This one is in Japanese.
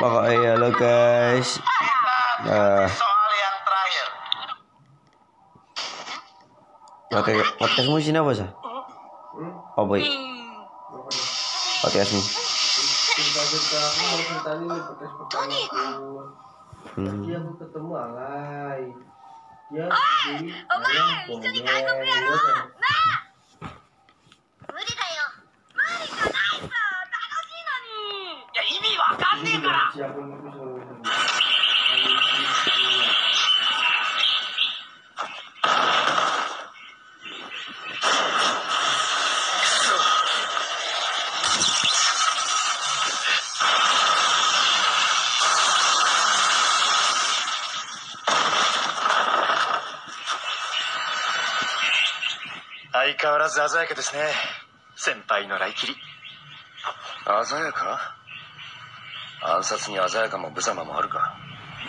Makanya lo guys. Soal yang terakhir. Oke, podcastmu sini apa sih? Oh boy. Podcastmu. Tadi aku ketemu Alay. Ya, jadi相変わらず鮮やかですね、先輩の来切り。鮮やか？暗殺に鮮やかも無様もあるか。